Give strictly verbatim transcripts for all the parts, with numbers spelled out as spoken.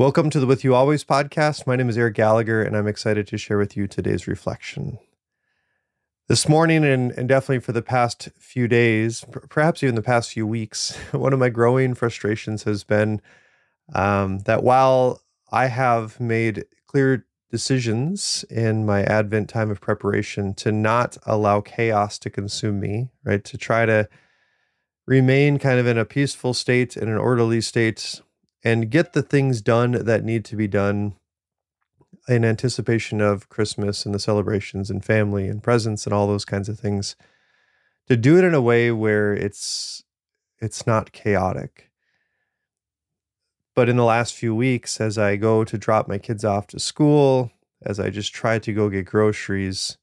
Welcome to the With You Always podcast. My name is Eric Gallagher, and I'm excited to share with you today's reflection. This morning, and, and definitely for the past few days, perhaps even the past few weeks, one of my growing frustrations has been um, that while I have made clear decisions in my Advent time of preparation to not allow chaos to consume me, right, to try to remain kind of in a peaceful state, in an orderly state, and get the things done that need to be done in anticipation of Christmas and the celebrations and family and presents and all those kinds of things, to do it in a way where it's it's not chaotic. But in the last few weeks, as I go to drop my kids off to school, as I just try to go get groceries,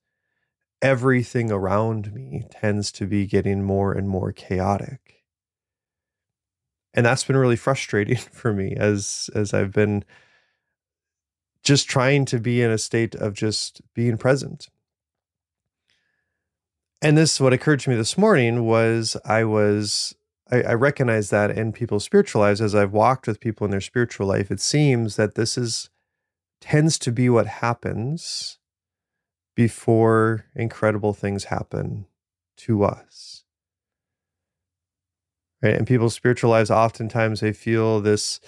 everything around me tends to be getting more and more chaotic. And that's been really frustrating for me as, as I've been just trying to be in a state of just being present. And this, what occurred to me this morning was I was, I, I recognize that in people's spiritual lives, as I've walked with people in their spiritual life, it seems that this is, tends to be what happens before incredible things happen to us. Right? And people's spiritual lives, oftentimes they feel this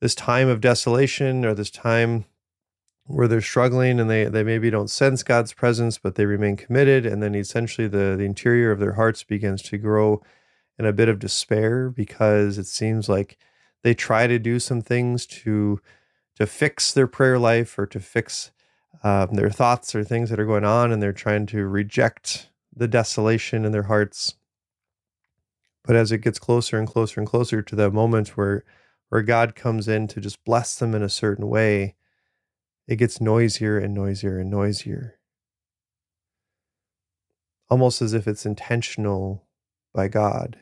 this time of desolation or this time where they're struggling and they, they maybe don't sense God's presence, but they remain committed. And then essentially the, the interior of their hearts begins to grow in a bit of despair because it seems like they try to do some things to, to fix their prayer life or to fix um, their thoughts or things that are going on, and they're trying to reject the desolation in their hearts. But as it gets closer and closer and closer to that moment where, where God comes in to just bless them in a certain way, it gets noisier and noisier and noisier. Almost as if it's intentional by God.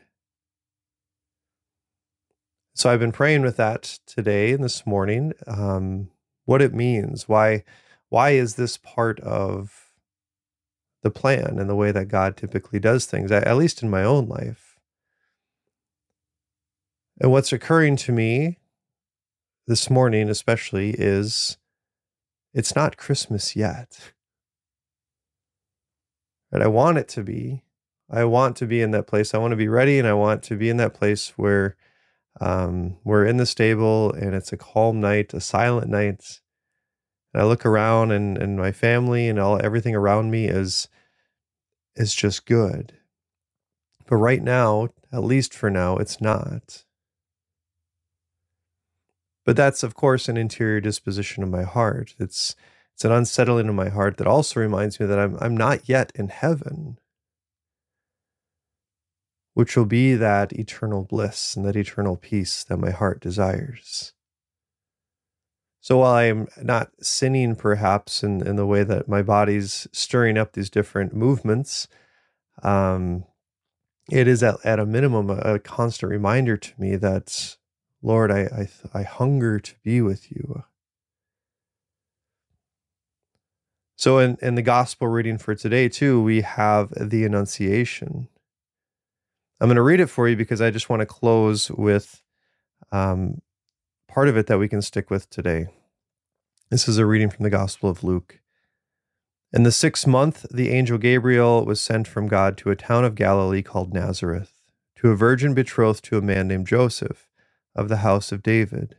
So I've been praying with that today and this morning, um, what it means. Why, why is this part of the plan and the way that God typically does things, at least in my own life? And what's occurring to me this morning especially is it's not Christmas yet. But I want it to be. I want to be in that place. I want to be ready, and I want to be in that place where um, we're in the stable and it's a calm night, a silent night. And I look around and, and my family and all everything around me is is just good. But right now, at least for now, it's not. But that's, of course, an interior disposition of my heart. It's it's an unsettling of my heart that also reminds me that I'm I'm not yet in heaven, which will be that eternal bliss and that eternal peace that my heart desires. So while I'm not sinning, perhaps, in, in the way that my body's stirring up these different movements, um, it is at, at a minimum a, a constant reminder to me that, Lord, I, I I hunger to be with you. So in, in the gospel reading for today, too, we have the Annunciation. I'm going to read it for you because I just want to close with um, part of it that we can stick with today. This is a reading from the Gospel of Luke. In the sixth month, the angel Gabriel was sent from God to a town of Galilee called Nazareth, to a virgin betrothed to a man named Joseph, of the house of David.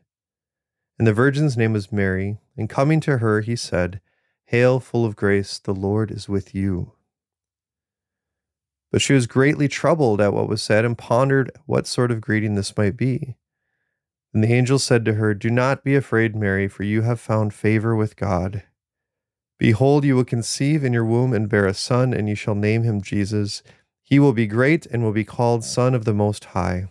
And the virgin's name was Mary, and coming to her, he said, "Hail, full of grace, the Lord is with you." But she was greatly troubled at what was said and pondered what sort of greeting this might be. And the angel said to her, "Do not be afraid, Mary, for you have found favor with God. Behold, you will conceive in your womb and bear a son, and you shall name him Jesus. He will be great and will be called Son of the Most High.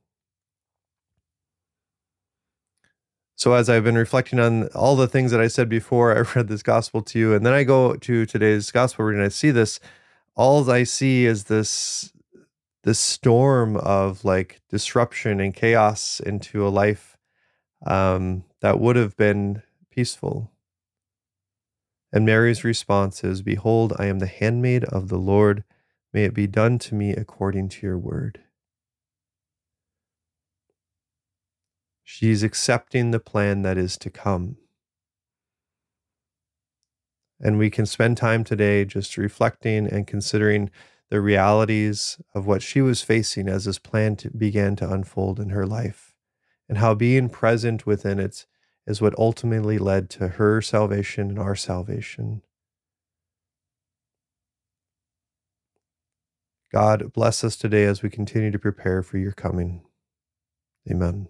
So as I've been reflecting on all the things that I said before, I read this gospel to you, and then I go to today's gospel reading, and I see this, all I see is this, this storm of like disruption and chaos into a life um, that would have been peaceful. And Mary's response is, Behold, I am the handmaid of the Lord. May it be done to me according to your word. She's accepting the plan that is to come. And we can spend time today just reflecting and considering the realities of what she was facing as this plan to, began to unfold in her life, and how being present within it is what ultimately led to her salvation and our salvation. God bless us today as we continue to prepare for your coming. Amen.